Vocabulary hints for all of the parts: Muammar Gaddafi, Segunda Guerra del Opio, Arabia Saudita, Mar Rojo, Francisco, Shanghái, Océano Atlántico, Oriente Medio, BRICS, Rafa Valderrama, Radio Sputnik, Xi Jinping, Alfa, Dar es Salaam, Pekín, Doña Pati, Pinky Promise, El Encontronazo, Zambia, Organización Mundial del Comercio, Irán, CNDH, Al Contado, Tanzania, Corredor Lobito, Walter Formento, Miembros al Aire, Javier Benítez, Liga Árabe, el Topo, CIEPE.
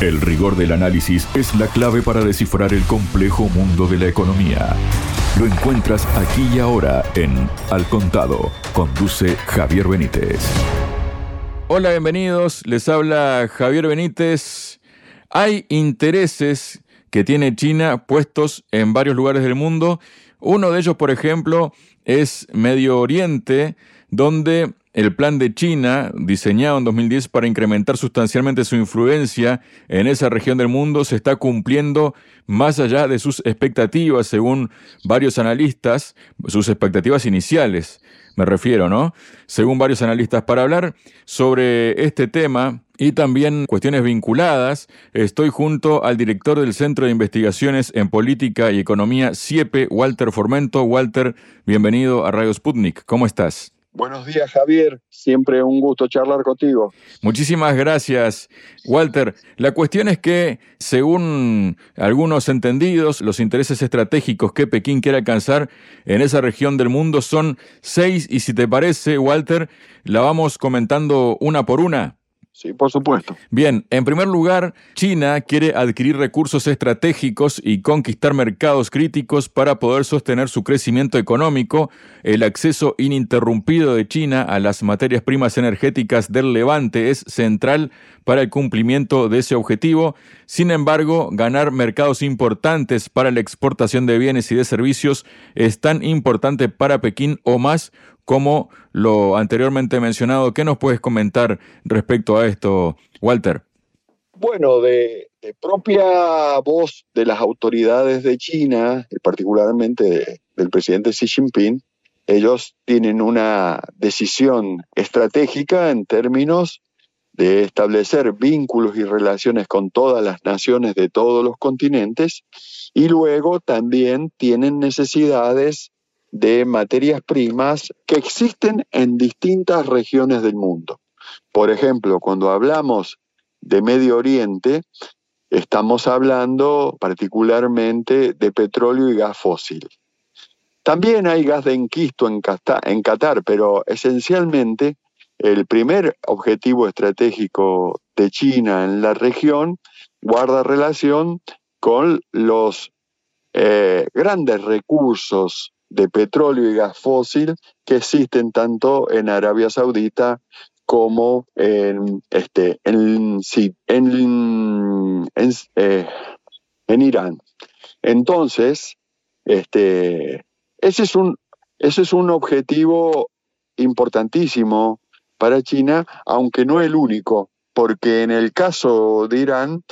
El rigor del análisis es la clave para descifrar el complejo mundo de la economía. Lo encuentras aquí y ahora en Al Contado. Conduce Javier Benítez. Hola, bienvenidos. Les habla Javier Benítez. Hay intereses que tiene China puestos en varios lugares del mundo. Uno de ellos, por ejemplo, es Medio Oriente, donde el plan de China, diseñado en 2010 para incrementar sustancialmente su influencia en esa región del mundo, se está cumpliendo más allá de sus expectativas, según varios analistas, sus expectativas iniciales, me refiero, ¿no? Según varios analistas. Para hablar sobre este tema y también cuestiones vinculadas, estoy junto al director del Centro de Investigaciones en Política y Economía, CIEPE, Walter Formento. Walter, bienvenido a Radio Sputnik. ¿Cómo estás? Buenos días, Javier. Siempre un gusto charlar contigo. Muchísimas gracias, Walter. La cuestión es que, según algunos entendidos, los intereses estratégicos que Pekín quiere alcanzar en esa región del mundo son 6, y si te parece, Walter, la vamos comentando una por una. Sí, por supuesto. Bien, en primer lugar, China quiere adquirir recursos estratégicos y conquistar mercados críticos para poder sostener su crecimiento económico. El acceso ininterrumpido de China a las materias primas energéticas del Levante es central para el cumplimiento de ese objetivo. Sin embargo, ganar mercados importantes para la exportación de bienes y de servicios es tan importante para Pekín o más como lo anteriormente mencionado. ¿Qué nos puedes comentar respecto a esto, Walter? Bueno, de propia voz de las autoridades de China, y particularmente del presidente Xi Jinping, ellos tienen una decisión estratégica en términos de establecer vínculos y relaciones con todas las naciones de todos los continentes, y luego también tienen necesidades de materias primas que existen en distintas regiones del mundo. Por ejemplo, cuando hablamos de Medio Oriente, estamos hablando particularmente de petróleo y gas fósil. También hay gas de enquisto en Qatar, pero esencialmente el primer objetivo estratégico de China en la región guarda relación con los grandes recursos de petróleo y gas fósil que existen tanto en Arabia Saudita como en Irán. Entonces, ese es un objetivo importantísimo para China, aunque no el único, porque en el caso de Irán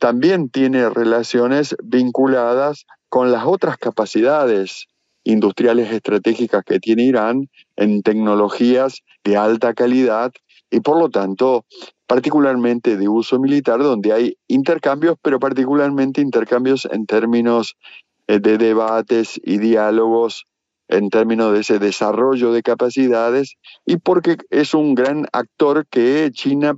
también tiene relaciones vinculadas con las otras capacidades industriales estratégicas que tiene Irán en tecnologías de alta calidad y, por lo tanto, particularmente de uso militar, donde hay intercambios, pero particularmente intercambios en términos de debates y diálogos, en términos de ese desarrollo de capacidades, y porque es un gran actor que China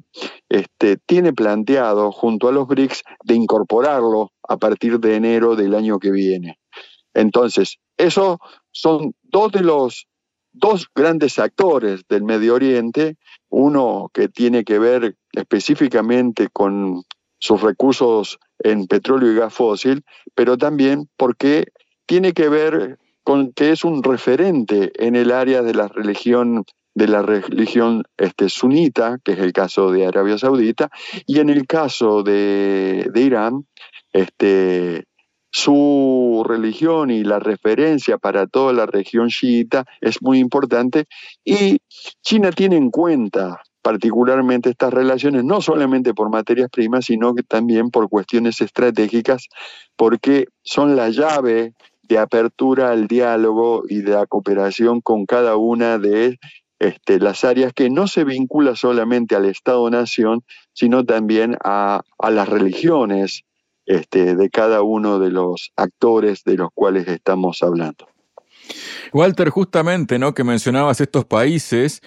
tiene planteado junto a los BRICS de incorporarlo a partir de enero del año que viene. Entonces, esos son dos grandes actores del Medio Oriente, uno que tiene que ver específicamente con sus recursos en petróleo y gas fósil, pero también porque tiene que ver con que es un referente en el área de la religión sunita, que es el caso de Arabia Saudita, y en el caso de Irán, su religión y la referencia para toda la región chiita es muy importante, y China tiene en cuenta particularmente estas relaciones, no solamente por materias primas, sino que también por cuestiones estratégicas, porque son la llave de apertura al diálogo y de la cooperación con cada una de las áreas que no se vincula solamente al Estado-Nación, sino también a las religiones de cada uno de los actores de los cuales estamos hablando. Walter, justamente, ¿no?, que mencionabas estos países,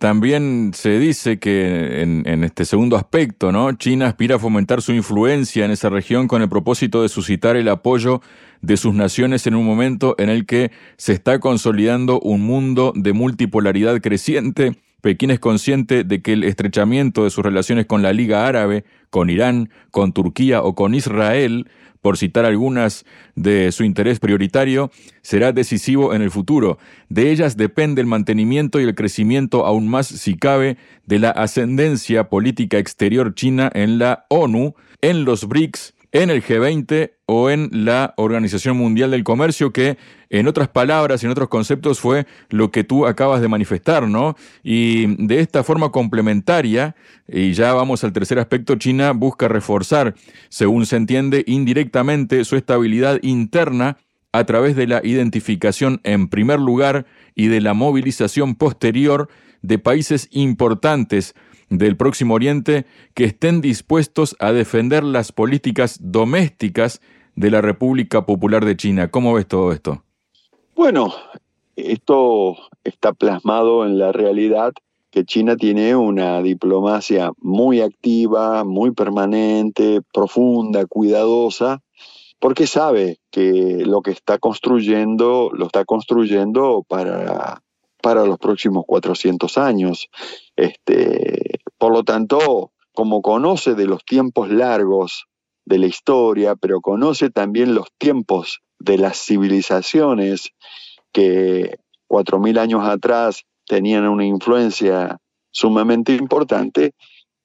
también se dice que en este segundo aspecto, ¿no?, China aspira a fomentar su influencia en esa región con el propósito de suscitar el apoyo de sus naciones en un momento en el que se está consolidando un mundo de multipolaridad creciente Pekín es consciente de que el estrechamiento de sus relaciones con la Liga Árabe, con Irán, con Turquía o con Israel, por citar algunas de su interés prioritario, será decisivo en el futuro. De ellas depende el mantenimiento y el crecimiento, aún más si cabe, de la ascendencia política exterior china en la ONU, en los BRICS, en el G20 o en la Organización Mundial del Comercio, que en otras palabras, en otros conceptos, fue lo que tú acabas de manifestar, ¿no? Y de esta forma complementaria, y ya vamos al tercer aspecto, China busca reforzar, según se entiende, indirectamente su estabilidad interna a través de la identificación en primer lugar y de la movilización posterior de países importantes del Próximo Oriente que estén dispuestos a defender las políticas domésticas de la República Popular de China. ¿Cómo ves todo esto? Bueno, esto está plasmado en la realidad, que China tiene una diplomacia muy activa, muy permanente, profunda, cuidadosa, porque sabe que lo que está construyendo lo está construyendo para los próximos 400 años. Por lo tanto, como conoce de los tiempos largos de la historia, pero conoce también los tiempos de las civilizaciones que 4.000 años atrás tenían una influencia sumamente importante,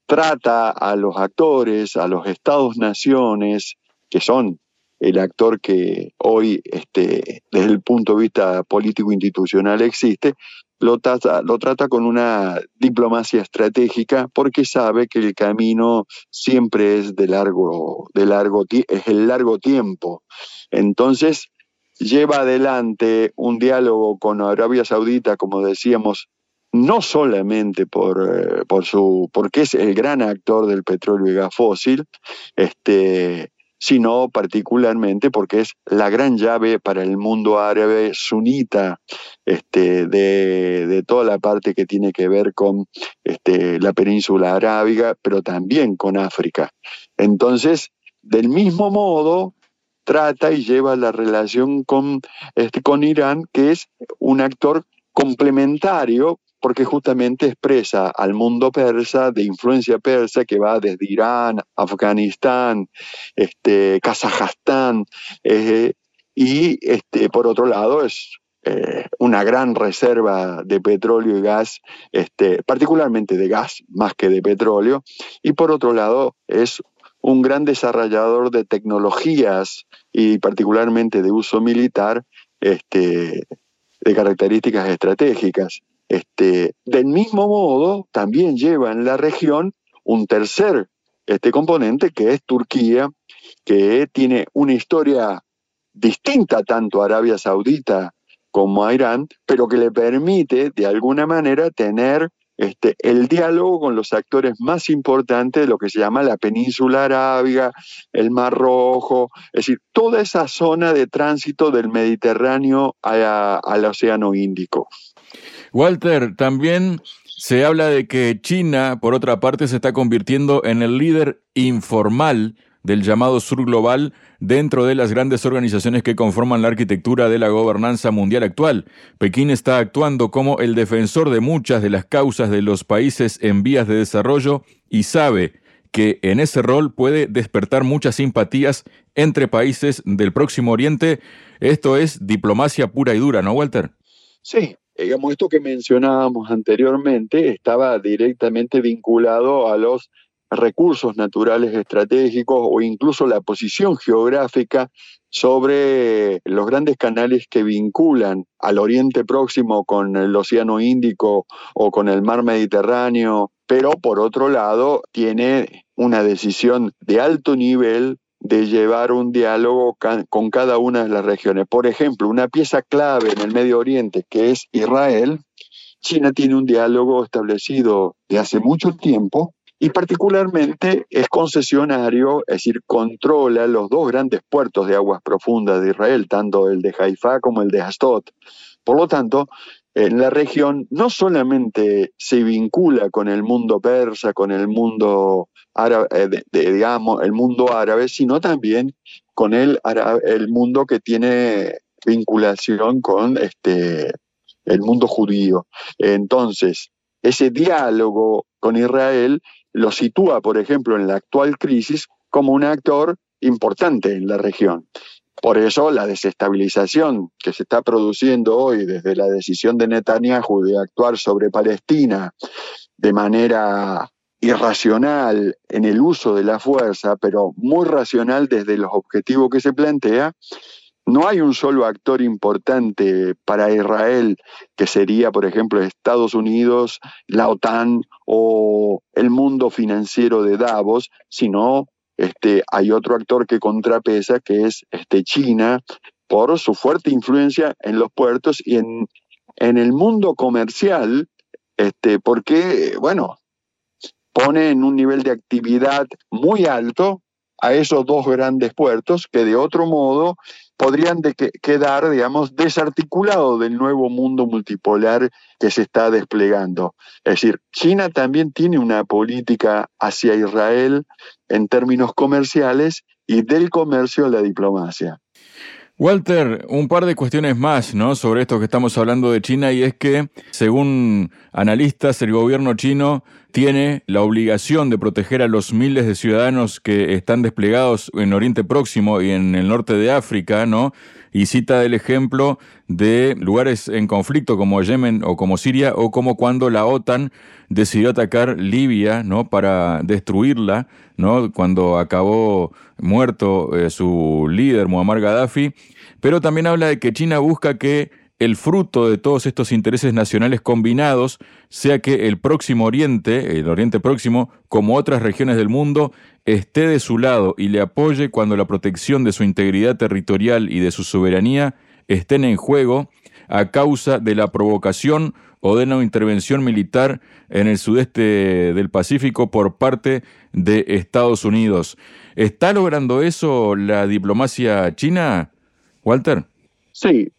trata a los actores, a los estados-naciones, que son el actor que hoy, desde el punto de vista político-institucional, existe, lo trata con una diplomacia estratégica, porque sabe que el camino siempre es el largo tiempo. Entonces, lleva adelante un diálogo con Arabia Saudita, como decíamos, no solamente porque es el gran actor del petróleo y gas fósil, sino particularmente porque es la gran llave para el mundo árabe sunita, de toda la parte que tiene que ver con la península arábiga, pero también con África. Entonces, del mismo modo, trata y lleva la relación con Irán, que es un actor complementario, porque justamente expresa al mundo persa, de influencia persa, que va desde Irán, Afganistán, Kazajstán, por otro lado es una gran reserva de petróleo y gas, particularmente de gas más que de petróleo, y por otro lado es un gran desarrollador de tecnologías y particularmente de uso militar, de características estratégicas. Del mismo modo, también lleva en la región un tercer componente, que es Turquía, que tiene una historia distinta tanto a Arabia Saudita como a Irán, pero que le permite de alguna manera tener el diálogo con los actores más importantes de lo que se llama la península arábiga, el Mar Rojo, es decir, toda esa zona de tránsito del Mediterráneo al Océano Índico. Walter, también se habla de que China, por otra parte, se está convirtiendo en el líder informal del llamado sur global dentro de las grandes organizaciones que conforman la arquitectura de la gobernanza mundial actual. Pekín está actuando como el defensor de muchas de las causas de los países en vías de desarrollo y sabe que en ese rol puede despertar muchas simpatías entre países del Próximo Oriente. Esto es diplomacia pura y dura, ¿no, Walter? Sí. Digamos, esto que mencionábamos anteriormente estaba directamente vinculado a los recursos naturales estratégicos o incluso la posición geográfica sobre los grandes canales que vinculan al Oriente Próximo con el Océano Índico o con el Mar Mediterráneo, pero por otro lado tiene una decisión de alto nivel de llevar un diálogo con cada una de las regiones. Por ejemplo, una pieza clave en el Medio Oriente, que es Israel, China tiene un diálogo establecido de hace mucho tiempo y particularmente es concesionario, es decir, controla los dos grandes puertos de aguas profundas de Israel, tanto el de Haifa como el de Ashdod. Por lo tanto, en la región no solamente se vincula con el mundo persa, con el mundo árabe, sino también con el mundo que tiene vinculación con el mundo judío. Entonces, ese diálogo con Israel lo sitúa, por ejemplo, en la actual crisis como un actor importante en la región. Por eso la desestabilización que se está produciendo hoy desde la decisión de Netanyahu de actuar sobre Palestina de manera irracional en el uso de la fuerza, pero muy racional desde los objetivos que se plantea, no hay un solo actor importante para Israel, que sería, por ejemplo, Estados Unidos, la OTAN o el mundo financiero de Davos, sino hay otro actor que contrapesa, que es China, por su fuerte influencia en los puertos y en el mundo comercial, porque, bueno, pone en un nivel de actividad muy alto a esos dos grandes puertos que de otro modo podrían quedar, digamos, desarticulados del nuevo mundo multipolar que se está desplegando. Es decir, China también tiene una política hacia Israel en términos comerciales y del comercio a la diplomacia. Walter, un par de cuestiones más, ¿no?, sobre esto que estamos hablando de China, y es que, según analistas, el gobierno chino tiene la obligación de proteger a los miles de ciudadanos que están desplegados en Oriente Próximo y en el norte de África, ¿no? Y cita el ejemplo de lugares en conflicto como Yemen o como Siria, o como cuando la OTAN decidió atacar Libia, ¿no?, para destruirla, ¿no?, cuando acabó muerto su líder, Muammar Gaddafi. Pero también habla de que China busca que el fruto de todos estos intereses nacionales combinados sea que el Próximo Oriente, el Oriente Próximo, como otras regiones del mundo, esté de su lado y le apoye cuando la protección de su integridad territorial y de su soberanía estén en juego a causa de la provocación o de una intervención militar en el sudeste del Pacífico por parte de Estados Unidos. ¿Está logrando eso la diplomacia china, Walter? Sí.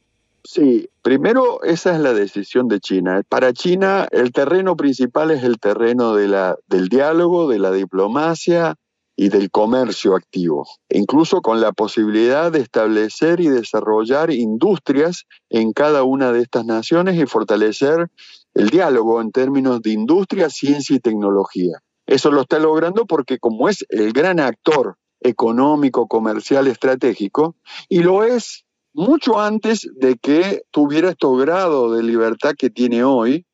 Primero, esa es la decisión de China. Para China, el terreno principal es el terreno del diálogo, de la diplomacia y del comercio activo, incluso con la posibilidad de establecer y desarrollar industrias en cada una de estas naciones y fortalecer el diálogo en términos de industria, ciencia y tecnología. Eso lo está logrando porque, como es el gran actor económico, comercial, estratégico, y lo es mucho antes de que tuviera estos grados de libertad que tiene hoy,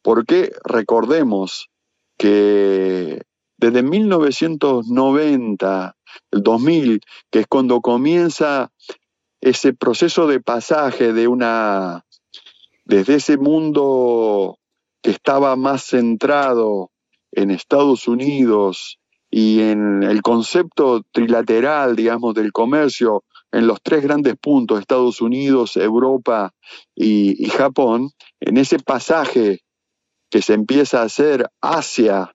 porque recordemos que desde 1990, el 2000, que es cuando comienza ese proceso de pasaje desde ese mundo que estaba más centrado en Estados Unidos y en el concepto trilateral, digamos, del comercio, en los tres grandes puntos, Estados Unidos, Europa y Japón, en ese pasaje que se empieza a hacer hacia,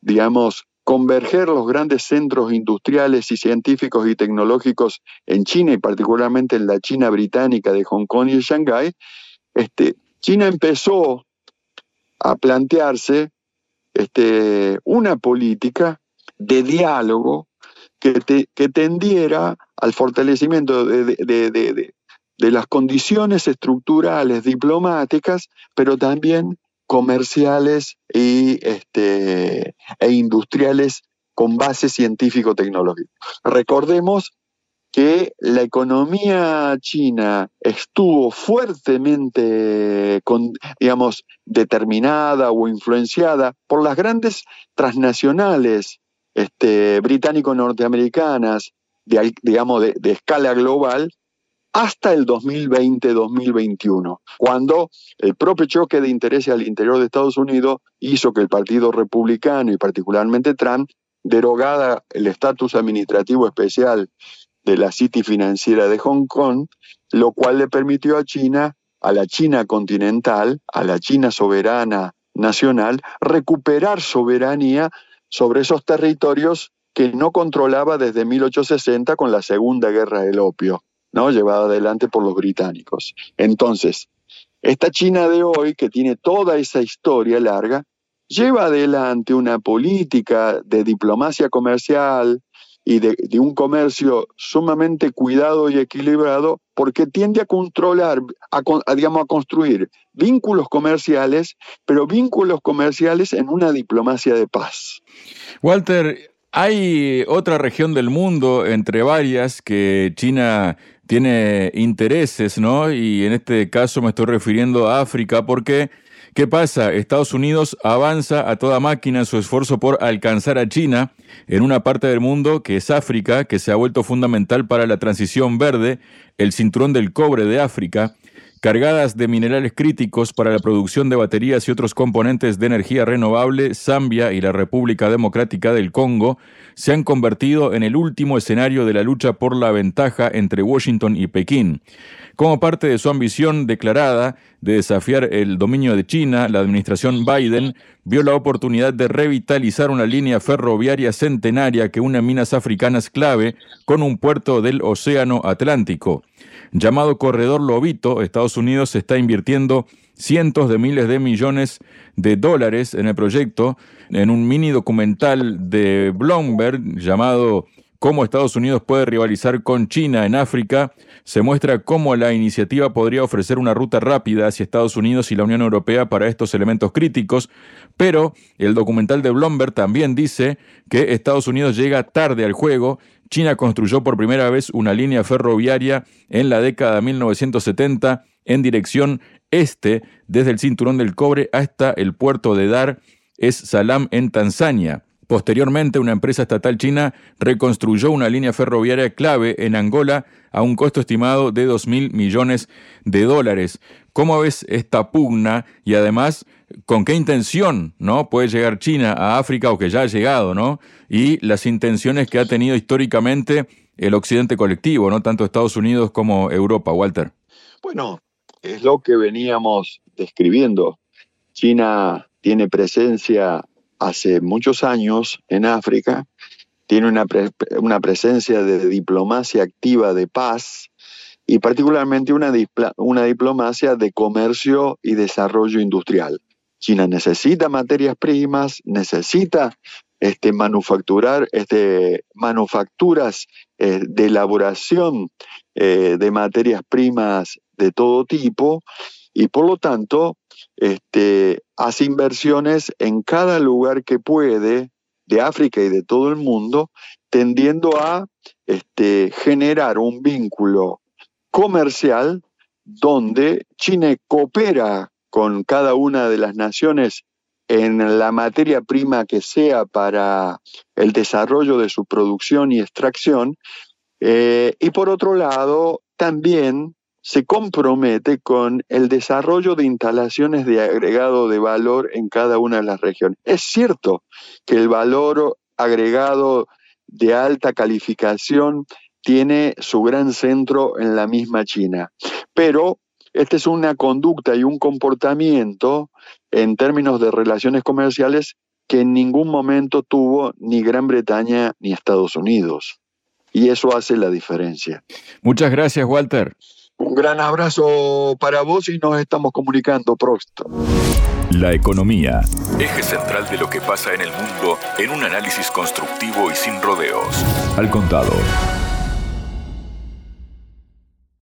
digamos, converger los grandes centros industriales y científicos y tecnológicos en China, y particularmente en la China británica de Hong Kong y Shanghái, China empezó a plantearse una política de diálogo que tendiera al fortalecimiento de las condiciones estructurales diplomáticas, pero también comerciales e industriales con base científico-tecnológica. Recordemos que la economía china estuvo fuertemente, determinada o influenciada por las grandes transnacionales británico-norteamericanas de escala global hasta el 2020-2021, cuando el propio choque de intereses al interior de Estados Unidos hizo que el Partido Republicano y particularmente Trump derogara el estatus administrativo especial de la City financiera de Hong Kong, lo cual le permitió a China, a la China continental, a la China soberana nacional, recuperar soberanía sobre esos territorios que no controlaba desde 1860 con la Segunda Guerra del Opio, ¿no?, llevada adelante por los británicos. Entonces, esta China de hoy, que tiene toda esa historia larga, lleva adelante una política de diplomacia comercial, y de un comercio sumamente cuidado y equilibrado, porque tiende a controlar, digamos, a construir vínculos comerciales, pero vínculos comerciales en una diplomacia de paz. Walter, hay otra región del mundo, entre varias, que China tiene intereses, ¿no? Y en este caso me estoy refiriendo a África, porque ¿qué pasa? Estados Unidos avanza a toda máquina en su esfuerzo por alcanzar a China en una parte del mundo que es África, que se ha vuelto fundamental para la transición verde, el cinturón del cobre de África, cargadas de minerales críticos para la producción de baterías y otros componentes de energía renovable. Zambia y la República Democrática del Congo se han convertido en el último escenario de la lucha por la ventaja entre Washington y Pekín. Como parte de su ambición declarada de desafiar el dominio de China, la administración Biden vio la oportunidad de revitalizar una línea ferroviaria centenaria que une minas africanas clave con un puerto del Océano Atlántico. Llamado Corredor Lobito, Estados Unidos está invirtiendo cientos de miles de millones de dólares en el proyecto. En un mini documental de Bloomberg llamado Cómo Estados Unidos puede rivalizar con China en África, se muestra cómo la iniciativa podría ofrecer una ruta rápida hacia Estados Unidos y la Unión Europea para estos elementos críticos, pero el documental de Bloomberg también dice que Estados Unidos llega tarde al juego. China construyó por primera vez una línea ferroviaria en la década de 1970 en dirección este, desde el Cinturón del Cobre hasta el puerto de Dar es Salaam en Tanzania. Posteriormente, una empresa estatal china reconstruyó una línea ferroviaria clave en Angola a un costo estimado de 2.000 millones de dólares. ¿Cómo ves esta pugna? Y además, ¿con qué intención, no, puede llegar China a África, o que ya ha llegado, ¿no? Y las intenciones que ha tenido históricamente el occidente colectivo, no tanto Estados Unidos como Europa, Walter. Bueno, es lo que veníamos describiendo. China tiene presencia hace muchos años en África, tiene una presencia de diplomacia activa de paz y particularmente una diplomacia de comercio y desarrollo industrial. China necesita materias primas, necesita manufacturas de elaboración de materias primas de todo tipo, y por lo tanto hace inversiones en cada lugar que puede de África y de todo el mundo, tendiendo a generar un vínculo comercial donde China coopera con cada una de las naciones en la materia prima que sea para el desarrollo de su producción y extracción, y por otro lado también se compromete con el desarrollo de instalaciones de agregado de valor en cada una de las regiones. Es cierto que el valor agregado de alta calificación tiene su gran centro en la misma China, pero esta es una conducta y un comportamiento en términos de relaciones comerciales que en ningún momento tuvo ni Gran Bretaña ni Estados Unidos, y eso hace la diferencia. Muchas gracias, Walter. Un gran abrazo para vos y nos estamos comunicando pronto. La economía, eje central de lo que pasa en el mundo en un análisis constructivo y sin rodeos. Al contado.